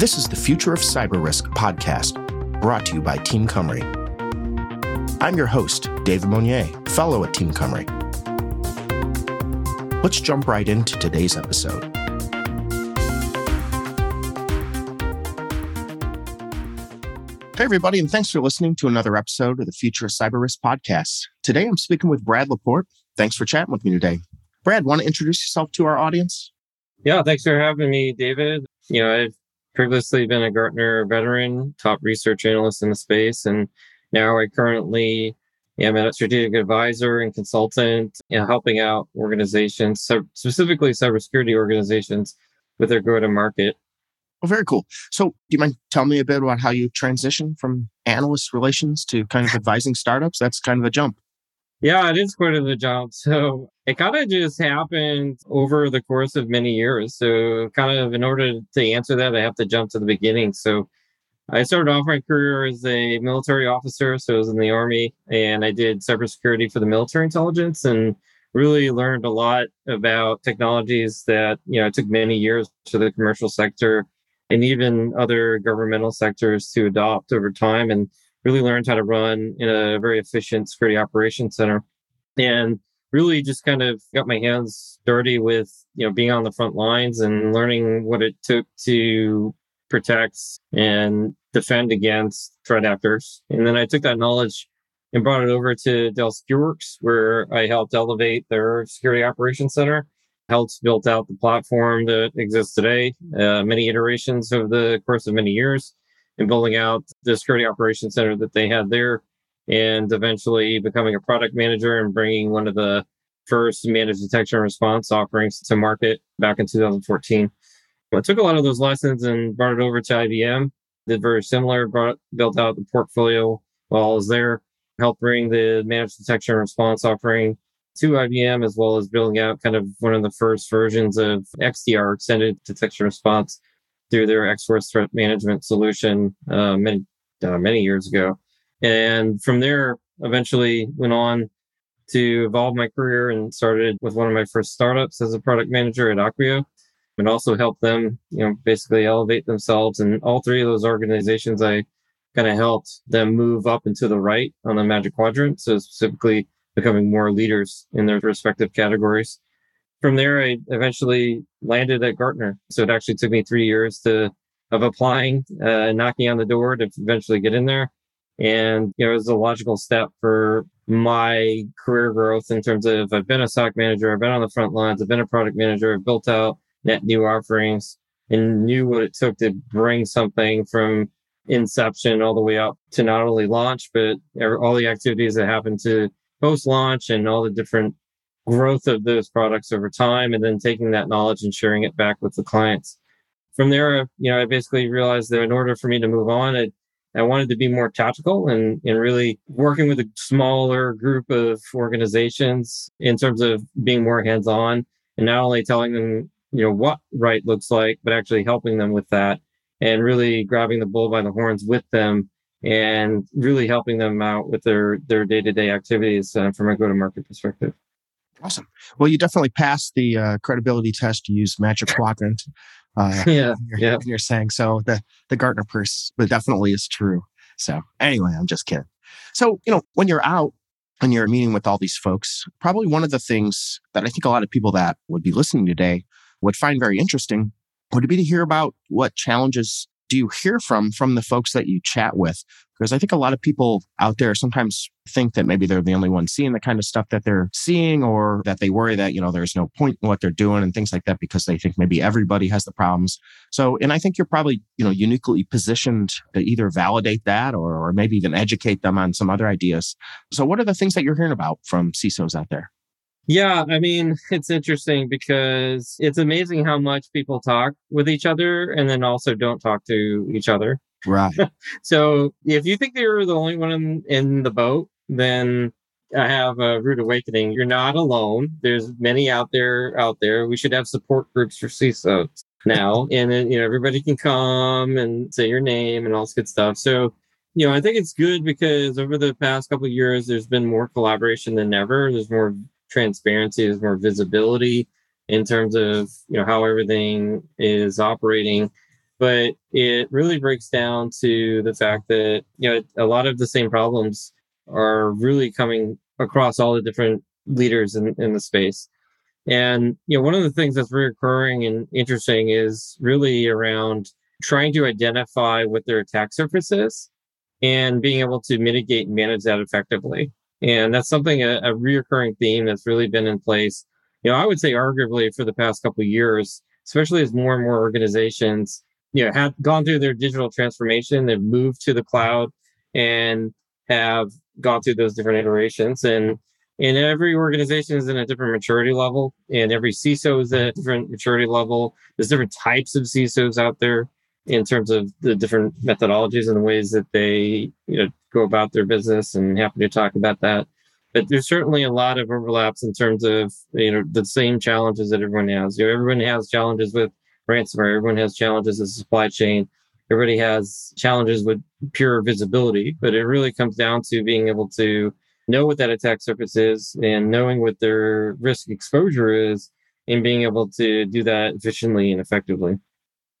This is the Future of Cyber Risk podcast, brought to you by Team Cymru. I'm your host, David Monnier, fellow at Team Cymru. Let's jump right into today's episode. Hey, everybody, and thanks for listening to another episode of the Future of Cyber Risk podcast. Today, I'm speaking with Brad Laporte. Thanks for chatting with me today. Brad, want to introduce yourself to our audience? Yeah, thanks for having me, David. You know, I've previously been a Gartner veteran, top research analyst in the space, and now I currently am a strategic advisor and consultant, helping out organizations, specifically cybersecurity organizations, with their go-to-market. Oh, very cool. So do you mind telling me a bit about how you transitioned from analyst relations to kind of advising startups? That's kind of a jump. Yeah, it is quite a jump. So it kind of just happened over the course of many years. So kind of in order to answer that, I have to jump to the beginning. So I started off my career as a military officer. So I was in the Army and I did cybersecurity for the military intelligence and really learned a lot about technologies that, it took many years to the commercial sector and even other governmental sectors to adopt over time, and really learned how to run in a very efficient security operations center. And really just kind of got my hands dirty with, being on the front lines and learning what it took to protect and defend against threat actors. And then I took that knowledge and brought it over to Dell SecureWorks, where I helped elevate their security operations center. Helped built out the platform that exists today, many iterations over the course of many years, and building out the security operations center that they had there, and eventually becoming a product manager and bringing one of the first managed detection and response offerings to market back in 2014. I took a lot of those lessons and brought it over to IBM, did very similar, built out the portfolio while I was there, helped bring the managed detection and response offering to IBM, as well as building out kind of one of the first versions of XDR, extended detection response, through their X-Force Threat Management Solution many years ago. And from there, eventually went on to evolve my career and started with one of my first startups as a product manager at Acquio, and also helped them, basically elevate themselves. And all three of those organizations, I kind of helped them move up and to the right on the Magic Quadrant. So specifically, becoming more leaders in their respective categories. From there, I eventually landed at Gartner. So it actually took me 3 years of applying, knocking on the door to eventually get in there. And it was a logical step for my career growth in terms of I've been a SOC manager, I've been on the front lines, I've been a product manager, I've built out net new offerings and knew what it took to bring something from inception all the way up to not only launch, but all the activities that happened to post-launch and all the different growth of those products over time, and then taking that knowledge and sharing it back with the clients. From there, I basically realized that in order for me to move on, I wanted to be more tactical and really working with a smaller group of organizations in terms of being more hands-on and not only telling them, what right looks like, but actually helping them with that and really grabbing the bull by the horns with them and really helping them out with their day-to-day activities from a go-to-market perspective. Awesome. Well, you definitely passed the credibility test to use Magic Quadrant. You're saying so. The Gartner purse definitely is true. So anyway, I'm just kidding. So, when you're out and you're meeting with all these folks, probably one of the things that I think a lot of people that would be listening today would find very interesting would be to hear about what challenges do you hear from the folks that you chat with? Because I think a lot of people out there sometimes think that maybe they're the only one seeing the kind of stuff that they're seeing, or that they worry that, there's no point in what they're doing and things like that, because they think maybe everybody has the problems. So, and I think you're probably, uniquely positioned to either validate that or maybe even educate them on some other ideas. So what are the things that you're hearing about from CISOs out there? Yeah, it's interesting because it's amazing how much people talk with each other and then also don't talk to each other. Right. So if you think you're the only one in the boat, then I have a rude awakening. You're not alone. There's many out there. We should have support groups for CISOs now. And then, everybody can come and say your name and all this good stuff. So, I think it's good because over the past couple of years, there's been more collaboration than ever. There's more transparency, there's more visibility in terms of how everything is operating. But it really breaks down to the fact that, you know, a lot of the same problems are really coming across all the different leaders in the space. And, you know, one of the things that's recurring and interesting is really around trying to identify what their attack surface is and being able to mitigate and manage that effectively. And that's something, a reoccurring theme that's really been in place, you know, I would say arguably for the past couple of years, especially as more and more organizations, you know, have gone through their digital transformation, they've moved to the cloud and have gone through those different iterations. And every organization is in a different maturity level, and every CISO is at a different maturity level. There's different types of CISOs out there in terms of the different methodologies and the ways that they, you know, go about their business, and happy to talk about that. But there's certainly a lot of overlaps in terms of, you know, the same challenges that everyone has. You know, everyone has challenges with ransomware. Everyone has challenges with supply chain. Everybody has challenges with pure visibility. But it really comes down to being able to know what that attack surface is and knowing what their risk exposure is and being able to do that efficiently and effectively.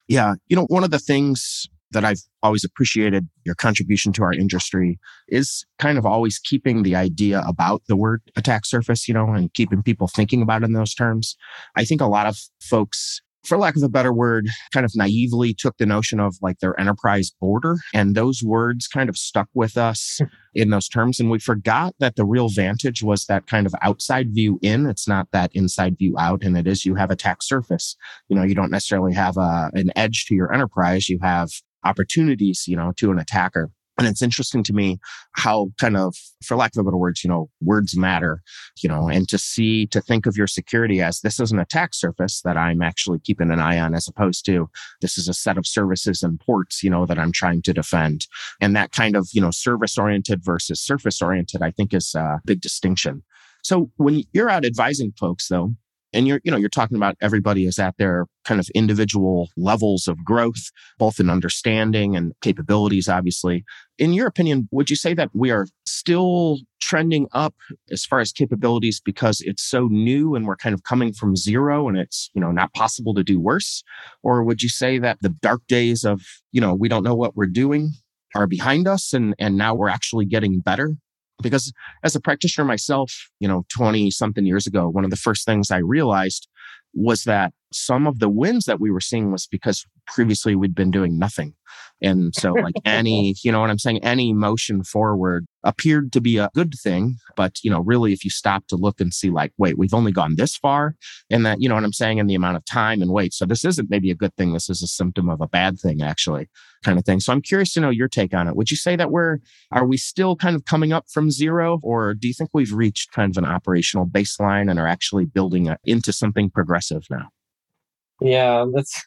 Yeah. You know, one of the things that I've always appreciated your contribution to our industry is kind of always keeping the idea about the word attack surface, you know, and keeping people thinking about it in those terms. I think a lot of folks, for lack of a better word, kind of naively took the notion of like their enterprise border, and those words kind of stuck with us in those terms. And we forgot that the real vantage was that kind of outside view in. It's not that inside view out, and it is you have attack surface. You know, you don't necessarily have an edge to your enterprise. You have opportunities, you know, to an attacker. And it's interesting to me how kind of, for lack of a better words, you know, words matter, you know, and to think of your security as this is an attack surface that I'm actually keeping an eye on, as opposed to this is a set of services and ports, you know, that I'm trying to defend. And that kind of, you know, service oriented versus surface oriented, I think is a big distinction. So when you're out advising folks though, and you're talking about everybody is at their kind of individual levels of growth, both in understanding and capabilities, obviously. In your opinion, would you say that we are still trending up as far as capabilities because it's so new and we're kind of coming from zero and it's, you know, not possible to do worse? Or would you say that the dark days of, you know, we don't know what we're doing are behind us and now we're actually getting better? Because as a practitioner myself, you know, 20 something years ago, one of the first things I realized was that some of the wins that we were seeing was because previously we'd been doing nothing. And so like any, you know what I'm saying, any motion forward appeared to be a good thing. But, you know, really, if you stop to look and see like, wait, we've only gone this far, and that, you know what I'm saying, and the amount of time and wait. So this isn't maybe a good thing. This is a symptom of a bad thing, actually, kind of thing. So I'm curious to know your take on it. Would you say that are we still kind of coming up from zero, or do you think we've reached kind of an operational baseline and are actually building into something progressive now? Yeah, that's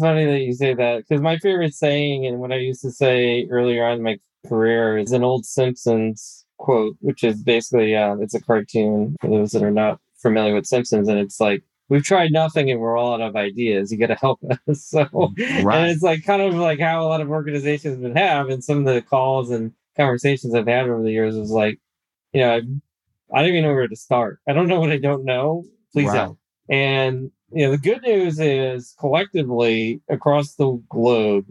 funny that you say that, because my favorite saying and what I used to say earlier on in my career is an old Simpsons quote, which is basically, it's a cartoon for those that are not familiar with Simpsons. And it's like, we've tried nothing and we're all out of ideas. You got to help us. So, right. And it's like kind of like how a lot of organizations would have, and some of the calls and conversations I've had over the years was like, you know, I don't even know where to start. I don't know what I don't know. Please help. And you know, the good news is collectively across the globe,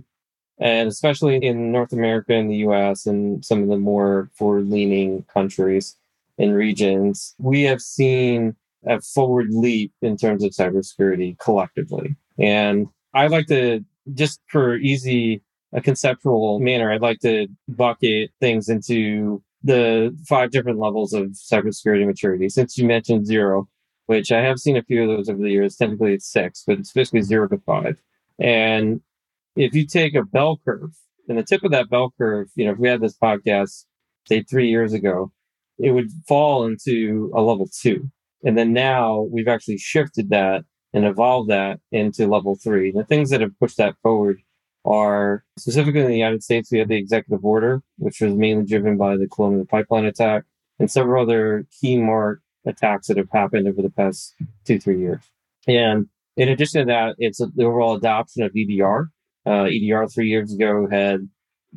and especially in North America and the US and some of the more forward-leaning countries and regions, we have seen a forward leap in terms of cybersecurity collectively. And I'd like to, just for easy, a conceptual manner, I'd like to bucket things into the 5 different levels of cybersecurity maturity. Since you mentioned zero, which I have seen a few of those over the years. Technically, it's 6, but it's basically 0 to 5. And if you take a bell curve, and the tip of that bell curve, you know, if we had this podcast, say 3 years ago, it would fall into a level 2. And then now we've actually shifted that and evolved that into level 3. And the things that have pushed that forward are, specifically in the United States, we had the executive order, which was mainly driven by the Columbia Pipeline attack and several other key mark attacks that have happened over the past 2-3 years. And in addition to that, it's the overall adoption of EDR. EDR 3 years ago had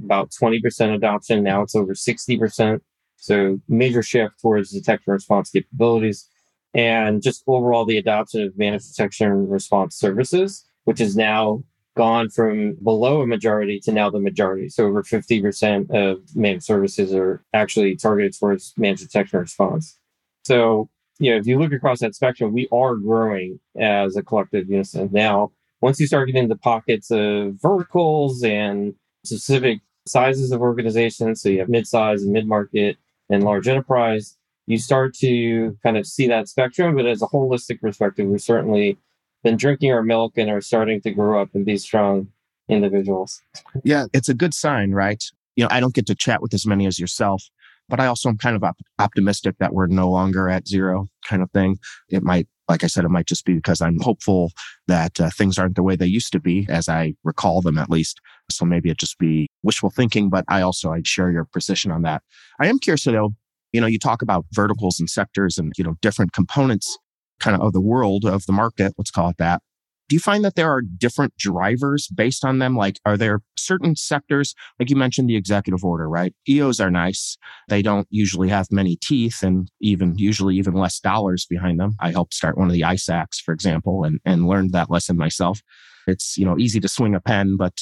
about 20% adoption. Now it's over 60%. So major shift towards detection response capabilities. And just overall, the adoption of managed detection response services, which is now gone from below a majority to now the majority. So over 50% of managed services are actually targeted towards managed detection response. So, if you look across that spectrum, we are growing as a collective unison. Now, once you start getting into pockets of verticals and specific sizes of organizations, so you have mid-size and mid-market and large enterprise, you start to kind of see that spectrum. But as a holistic perspective, we've certainly been drinking our milk and are starting to grow up and be strong individuals. Yeah, it's a good sign, right? I don't get to chat with as many as yourself, but I also am kind of optimistic that we're no longer at zero kind of thing. It might, like I said, it might just be because I'm hopeful that things aren't the way they used to be, as I recall them at least. So maybe it just be wishful thinking, but I'd share your position on that. I am curious though, you talk about verticals and sectors and, different components kind of the world of the market, let's call it that. Do you find that there are different drivers based on them? Like, are there certain sectors, like you mentioned the executive order, right? EOs are nice. They don't usually have many teeth and usually even less dollars behind them. I helped start one of the ISACs, for example, and learned that lesson myself. It's, easy to swing a pen, but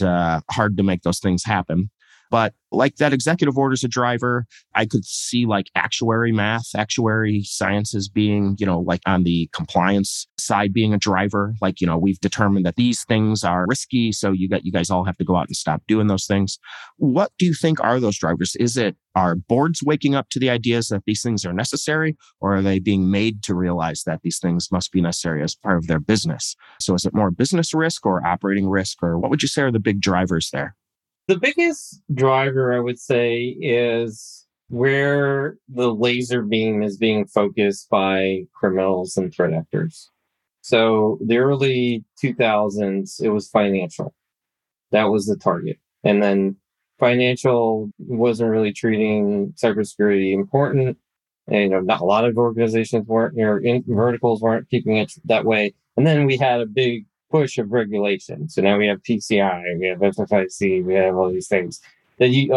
hard to make those things happen. But like that executive order is a driver. I could see like actuary sciences being, like on the compliance side being a driver. Like, we've determined that these things are risky. So you guys all have to go out and stop doing those things. What do you think are those drivers? Are boards waking up to the ideas that these things are necessary, or are they being made to realize that these things must be necessary as part of their business? So is it more business risk or operating risk, or what would you say are the big drivers there? The biggest driver, I would say, is where the laser beam is being focused by criminals and threat actors. So the early 2000s, it was financial. That was the target. And then financial wasn't really treating cybersecurity important. And, not a lot of organizations weren't, verticals weren't keeping it that way. And then we had a big push of regulation. So now we have PCI, we have FFIC, we have all these things that you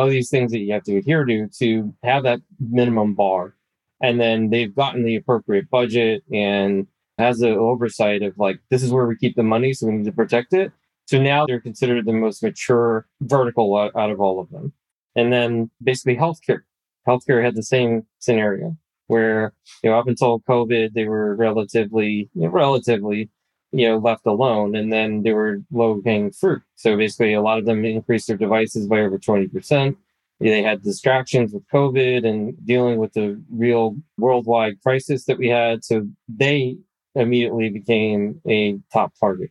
have to adhere to have that minimum bar. And then they've gotten the appropriate budget and has the oversight of like, this is where we keep the money, so we need to protect it. So now they're considered the most mature vertical out of all of them. And then basically healthcare. Healthcare had the same scenario where, up until COVID, they were relatively left alone, and then they were low-hanging fruit. So basically, a lot of them increased their devices by over 20%. They had distractions with COVID and dealing with the real worldwide crisis that we had. So they immediately became a top target.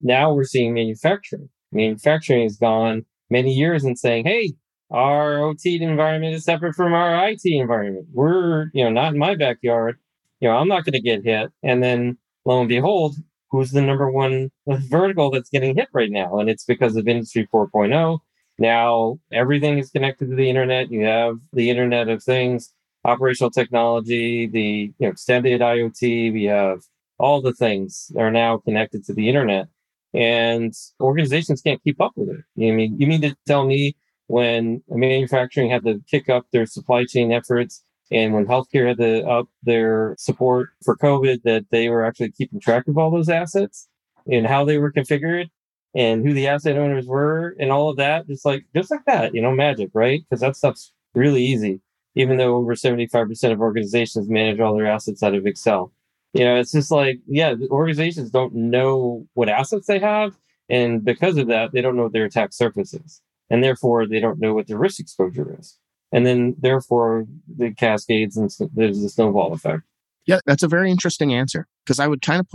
Now we're seeing manufacturing. Manufacturing has gone many years and saying, hey, our OT environment is separate from our IT environment. We're, not in my backyard. I'm not going to get hit. And then, lo and behold, who's the number one vertical that's getting hit right now? And it's because of Industry 4.0. Now everything is connected to the internet. You have the Internet of Things, operational technology, the extended IoT. We have all the things are now connected to the internet, and organizations can't keep up with it. You mean to tell me when manufacturing had to kick up their supply chain efforts, and when healthcare had to up their support for COVID, that they were actually keeping track of all those assets and how they were configured and who the asset owners were and all of that, just like that, magic, right? Because that stuff's really easy, even though over 75% of organizations manage all their assets out of Excel. It's just like, the organizations don't know what assets they have. And because of that, they don't know what their attack surface is. And therefore, they don't know what their risk exposure is. And then, therefore, the cascades and there's the snowball effect. Yeah, that's a very interesting answer, because I would kind of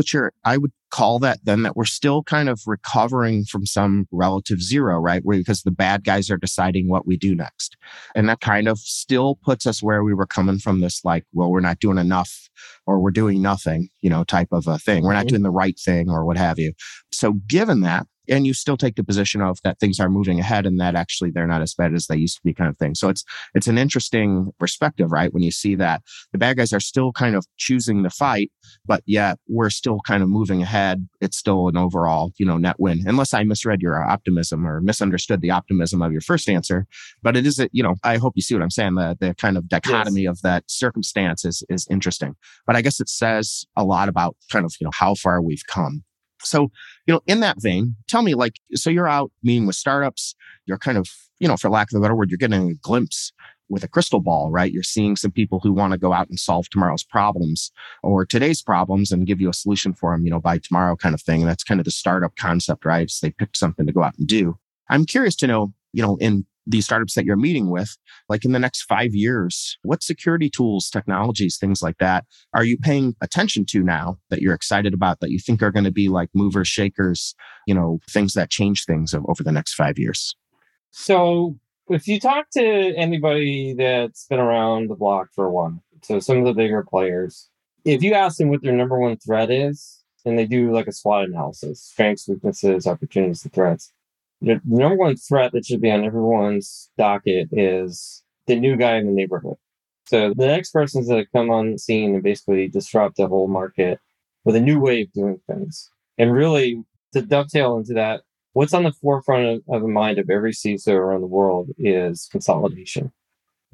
I would call that then that we're still kind of recovering from some relative zero, right? Because the bad guys are deciding what we do next. And that kind of still puts us where we were coming from, this like, well, we're not doing enough, or we're doing nothing, type of a thing. We're not doing the right thing or what have you. So given that, and you still take the position of that things are moving ahead and that actually they're not as bad as they used to be kind of thing. So it's an interesting perspective, right? When you see that the bad guys are still kind of choosing the fight, but yet we're still kind of moving ahead. It's still an overall, net win, unless I misread your optimism or misunderstood the optimism of your first answer. But it is, I hope you see what I'm saying. The kind of dichotomy of that circumstance is interesting. But I guess it says a lot about kind of, how far we've come. So, in that vein, tell me, so you're out meeting with startups, you're kind of, for lack of a better word, you're getting a glimpse with a crystal ball, right? You're seeing some people who want to go out and solve tomorrow's problems or today's problems and give you a solution for them, by tomorrow kind of thing. And that's kind of the startup concept, right? So they picked something to go out and do. I'm curious to know, in these startups that you're meeting with, in the next 5 years, what security tools, technologies, things like that, are you paying attention to now that you're excited about, that you think are going to be movers, shakers, things that change things over the next 5 years? So if you talk to anybody that's been around the block for a while, so some of the bigger players, if you ask them what their number one threat is, and they do a SWOT analysis, strengths, weaknesses, opportunities, and threats, the number one threat that should be on everyone's docket is the new guy in the neighborhood. So the next person's that come on the scene and basically disrupt the whole market with a new way of doing things. And really, to dovetail into that, what's on the forefront of the mind of every CISO around the world is consolidation.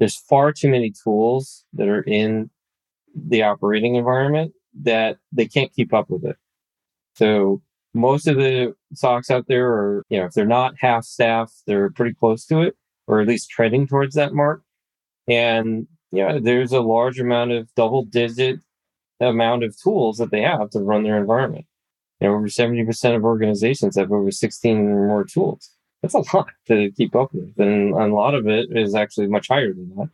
There's far too many tools that are in the operating environment that they can't keep up with it. So most of the SOCs out there are, if they're not half staff, they're pretty close to it, or at least trending towards that mark. And there's a large amount of double-digit amount of tools that they have to run their environment. Over 70% of organizations have over 16 or more tools. That's a lot to keep up with, and a lot of it is actually much higher than that.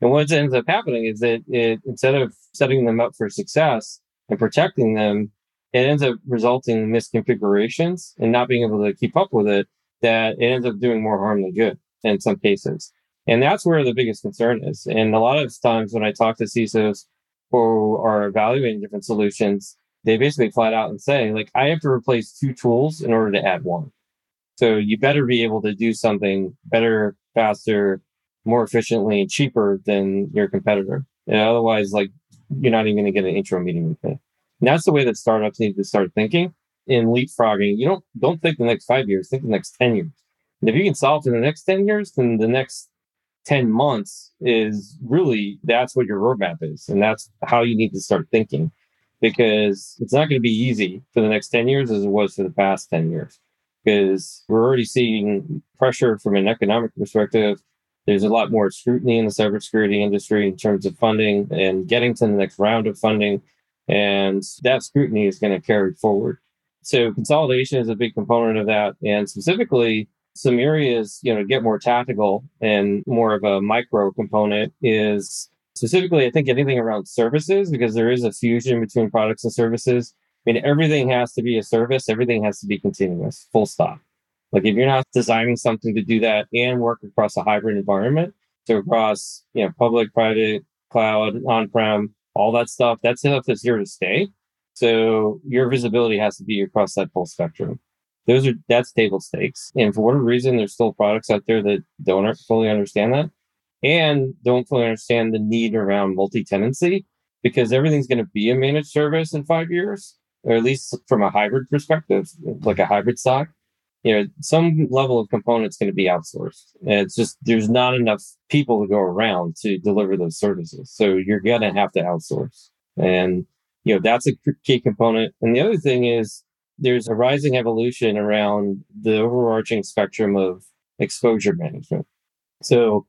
And what ends up happening is that instead of setting them up for success and protecting them, it ends up resulting in misconfigurations and not being able to keep up with it, that it ends up doing more harm than good in some cases. And that's where the biggest concern is. And a lot of times when I talk to CISOs who are evaluating different solutions, they basically flat out and say, I have to replace two tools in order to add one. So you better be able to do something better, faster, more efficiently, and cheaper than your competitor. And otherwise, you're not even going to get an intro meeting with me. And that's the way that startups need to start thinking in leapfrogging. You don't think the next 5 years, think the next 10 years. And if you can solve in the next 10 years, then the next 10 months is really, that's what your roadmap is. And that's how you need to start thinking, because it's not going to be easy for the next 10 years as it was for the past 10 years, because we're already seeing pressure from an economic perspective. There's a lot more scrutiny in the cybersecurity industry in terms of funding and getting to the next round of funding. And that scrutiny is going to carry forward. So consolidation is a big component of that. And specifically, some areas, get more tactical and more of a micro component is specifically, I think, anything around services, because there is a fusion between products and services. I mean, everything has to be a service. Everything has to be continuous, full stop. If you're not designing something to do that and work across a hybrid environment, so across, public, private, cloud, on-prem, all that stuff, that's enough that's here to stay. So your visibility has to be across that full spectrum. That's table stakes. And for whatever reason, there's still products out there that don't fully understand that and don't fully understand the need around multi-tenancy, because everything's going to be a managed service in 5 years, or at least from a hybrid perspective, like a hybrid SOC. Some level of component's going to be outsourced. It's just there's not enough people to go around to deliver those services. So you're going to have to outsource. And, that's a key component. And the other thing is there's a rising evolution around the overarching spectrum of exposure management. So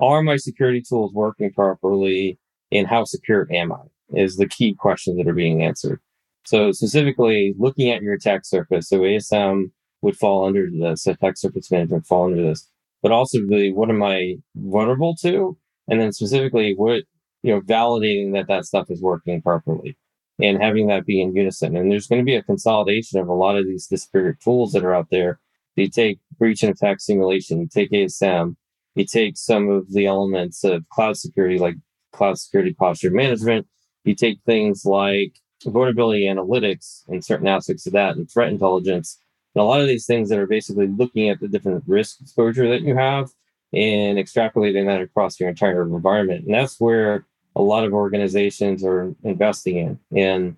are my security tools working properly, and how secure am I is the key questions that are being answered. So specifically looking at your attack surface, so ASM would fall under this, attack surface management fall under this, but also really, what am I vulnerable to? And then specifically, what, validating that stuff is working properly and having that be in unison. And there's going to be a consolidation of a lot of these disparate tools that are out there. You take breach and attack simulation, you take ASM, you take some of the elements of cloud security, like cloud security posture management, you take things like vulnerability analytics and certain aspects of that and threat intelligence. And a lot of these things that are basically looking at the different risk exposure that you have and extrapolating that across your entire environment. And that's where a lot of organizations are investing in. And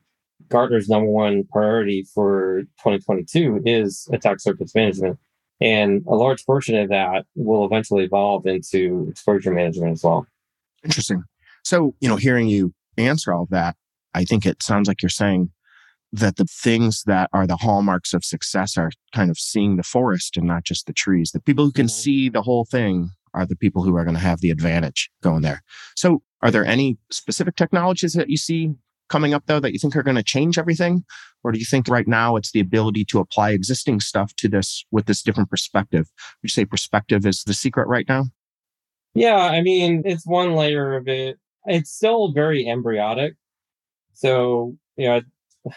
Gartner's number one priority for 2022 is attack surface management. And a large portion of that will eventually evolve into exposure management as well. Interesting. So, hearing you answer all of that, I think it sounds like you're saying that the things that are the hallmarks of success are kind of seeing the forest and not just the trees. The people who can see the whole thing are the people who are going to have the advantage going there. So are there any specific technologies that you see coming up, though, that you think are going to change everything? Or do you think right now it's the ability to apply existing stuff to this with this different perspective? You say perspective is the secret right now? Yeah, I mean, it's one layer of it. It's still very embryotic. So, you know,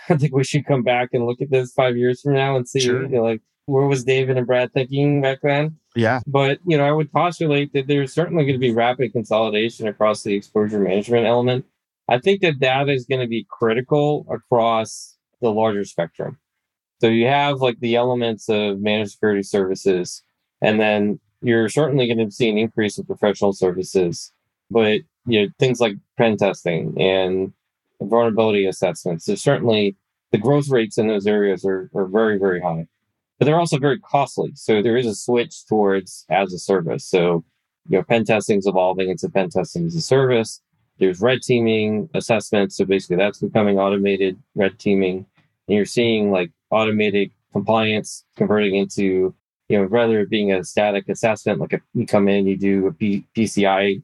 I think we should come back and look at this 5 years from now and see, sure, you know, like, where was David and Brad thinking back then? Yeah. But, you know, I would postulate that there's certainly going to be rapid consolidation across the exposure management element. I think that that is going to be critical across the larger spectrum. So you have like the elements of managed security services, and then you're certainly going to see an increase in professional services, but, you know, things like pen testing and vulnerability assessments. So certainly the growth rates in those areas are very, very high, but they're also very costly. So there is a switch towards as a service. So, you know, pen testing is evolving into pen testing as a service. There's red teaming assessments. So basically that's becoming automated red teaming. And you're seeing like automated compliance converting into, you know, rather than being a static assessment, like you come in, you do a PCI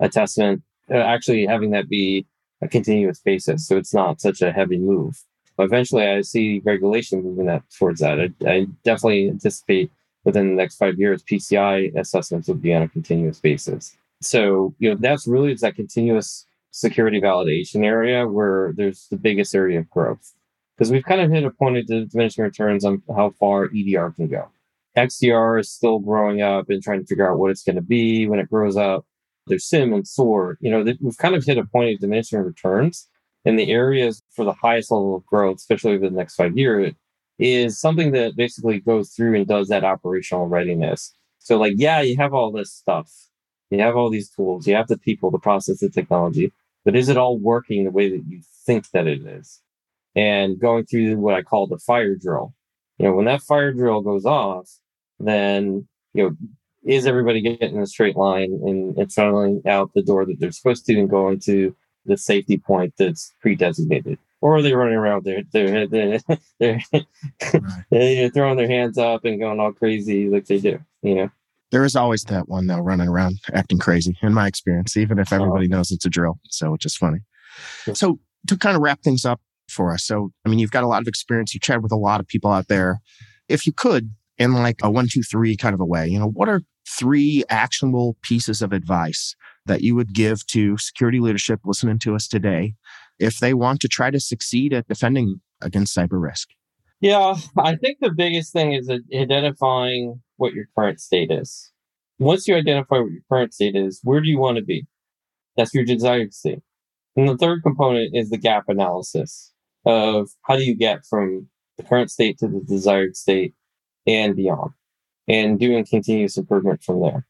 assessment, actually having that be a continuous basis. So it's not such a heavy move. But eventually I see regulation moving that towards that. I definitely anticipate within the next 5 years, PCI assessments will be on a continuous basis. So, you know, that's really is that continuous security validation area where there's the biggest area of growth. Because we've kind of hit a point of diminishing returns on how far EDR can go. XDR is still growing up and trying to figure out what it's going to be when it grows up. There's SIEM and SOAR. You know, we've kind of hit a point of diminishing returns. And the areas for the highest level of growth, especially over the next 5 years, is something that basically goes through and does that operational readiness. So like, yeah, you have all this stuff. You have all these tools. You have the people, the process, the technology. But is it all working the way that you think that it is? And going through what I call the fire drill. You know, when that fire drill goes off, then, you know, is everybody getting in a straight line and funneling out the door that they're supposed to and going to the safety point that's pre-designated? Or are they running around there? They're throwing their hands up and going all crazy like they do, you know? There is always that one, though, running around acting crazy, in my experience, even if everybody knows it's a drill, so which is funny. Yeah. So to kind of wrap things up for us, so, I mean, you've got a lot of experience. You chat with a lot of people out there. If you could, in like a 1, 2, 3 kind of a way, you know, what are 3 actionable pieces of advice that you would give to security leadership listening to us today if they want to try to succeed at defending against cyber risk? Yeah, I think the biggest thing is identifying what your current state is. Once you identify what your current state is, where do you want to be? That's your desired state. And the third component is the gap analysis of how do you get from the current state to the desired state and beyond, and doing continuous improvement from there.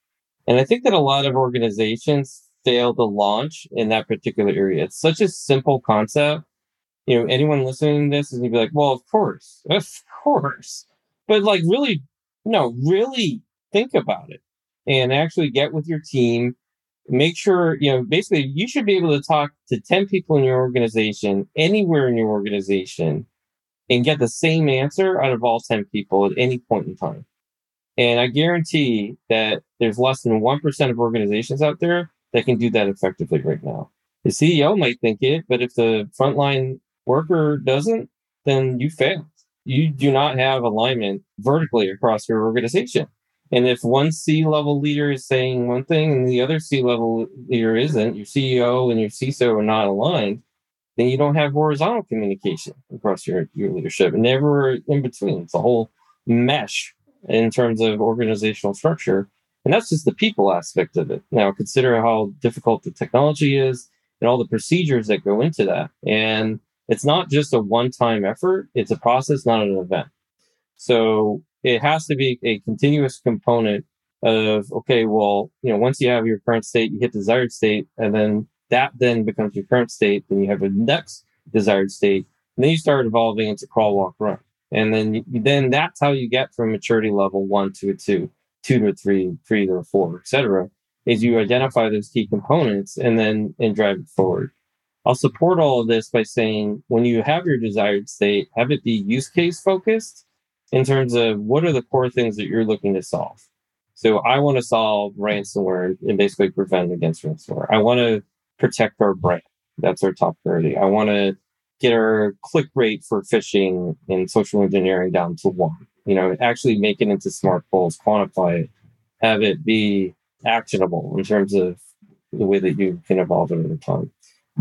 And I think that a lot of organizations fail to launch in that particular area. It's such a simple concept. You know, anyone listening to this is going to be like, well, of course. But like really think about it and actually get with your team. Make sure, you know, basically you should be able to talk to 10 people in your organization, anywhere in your organization, and get the same answer out of all 10 people at any point in time. And I guarantee that there's less than 1% of organizations out there that can do that effectively right now. The CEO might think it, but if the frontline worker doesn't, then you failed. You do not have alignment vertically across your organization. And if one C-level leader is saying one thing and the other C-level leader isn't, your CEO and your CISO are not aligned, then you don't have horizontal communication across your leadership. And never in between. It's a whole mesh in terms of organizational structure. And that's just the people aspect of it. Now, consider how difficult the technology is and all the procedures that go into that. And it's not just a one-time effort. It's a process, not an event. So it has to be a continuous component of, okay, well, you know, once you have your current state, you hit desired state, and then that then becomes your current state. Then you have a next desired state. And then you start evolving into crawl, walk, run. And then that's how you get from maturity level 1 to a 2, 2 to a 3, 3 to a 4, et cetera, is you identify those key components and drive it forward. I'll support all of this by saying, when you have your desired state, have it be use case focused in terms of what are the core things that you're looking to solve. So I want to solve ransomware and basically prevent against ransomware. I want to protect our brand. That's our top priority. I want to get our click rate for phishing and social engineering down to 1. You know, actually make it into smart goals, quantify it, have it be actionable in terms of the way that you can evolve it over time.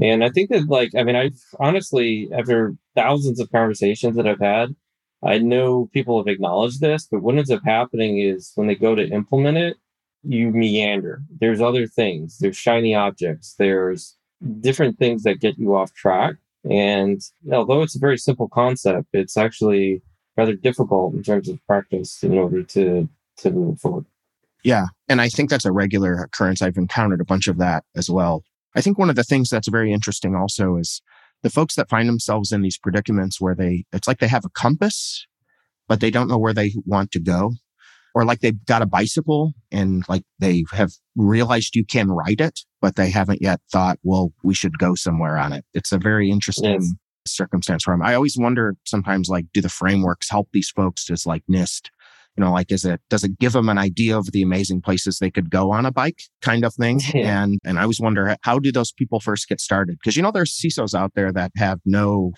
And I think that, I've honestly, after thousands of conversations that I've had, I know people have acknowledged this, but what ends up happening is when they go to implement it, you meander. There's other things. There's shiny objects. There's different things that get you off track. And although it's a very simple concept, it's actually rather difficult in terms of practice in order to move forward. Yeah. And I think that's a regular occurrence. I've encountered a bunch of that as well. I think one of the things that's very interesting also is the folks that find themselves in these predicaments where it's like they have a compass, but they don't know where they want to go, or like they've got a bicycle and like they have realized you can ride it, but they haven't yet thought, well, we should go somewhere on it. It's a very interesting circumstance for them. I always wonder sometimes, like, do the frameworks help these folks? Just like NIST, does it give them an idea of the amazing places they could go on a bike kind of thing? Yeah. And I always wonder, how do those people first get started? Because, there's CISOs out there that have no,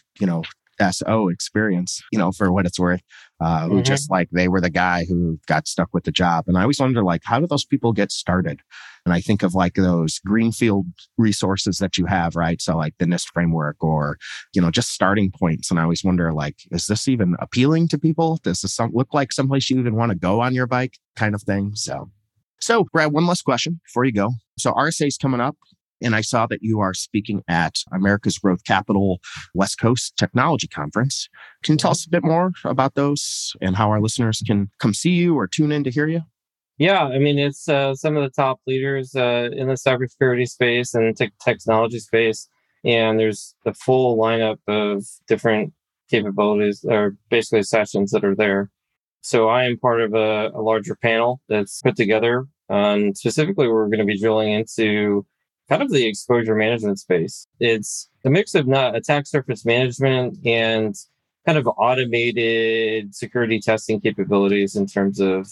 SO experience, for what it's worth, who just like, they were the guy who got stuck with the job. And I always wonder, like, how do those people get started? And I think of like those greenfield resources that you have, right? So like the NIST framework or, just starting points. And I always wonder, like, is this even appealing to people? Does this look like someplace you even want to go on your bike kind of thing? So Brad, one last question before you go. So RSA is coming up. And I saw that you are speaking at America's Growth Capital West Coast Technology Conference. Can you tell us a bit more about those and how our listeners can come see you or tune in to hear you? Yeah, it's some of the top leaders in the cybersecurity space and technology space. And there's the full lineup of different capabilities or basically sessions that are there. So I am part of a larger panel that's put together. And specifically, we're going to be drilling into kind of the exposure management space. It's a mix of attack surface management and kind of automated security testing capabilities in terms of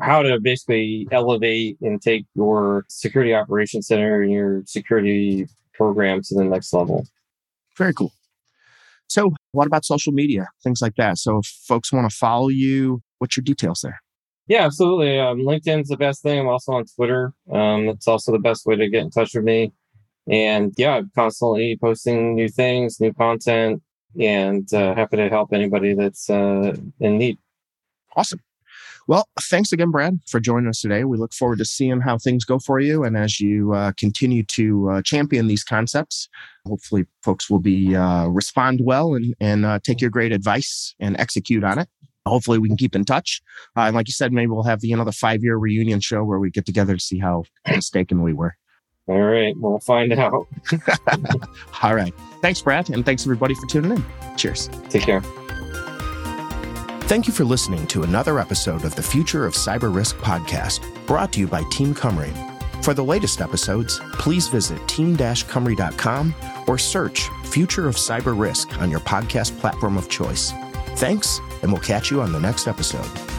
how to basically elevate and take your security operations center and your security program to the next level. Very cool. So what about social media, things like that? So if folks want to follow you, what's your details there? Yeah, absolutely. LinkedIn's the best thing. I'm also on Twitter. That's also the best way to get in touch with me. And yeah, I'm constantly posting new things, new content, and happy to help anybody that's in need. Awesome. Well, thanks again, Brad, for joining us today. We look forward to seeing how things go for you. And as you continue to champion these concepts, hopefully folks will be respond well and take your great advice and execute on it. Hopefully we can keep in touch. And like you said, maybe we'll have the 5-year reunion show where we get together to see how mistaken we were. All right. We'll find out. All right. Thanks, Brad. And thanks, everybody, for tuning in. Cheers. Take care. Thank you for listening to another episode of the Future of Cyber Risk podcast, brought to you by Team Cymru. For the latest episodes, please visit team-cymru.com or search Future of Cyber Risk on your podcast platform of choice. Thanks, and we'll catch you on the next episode.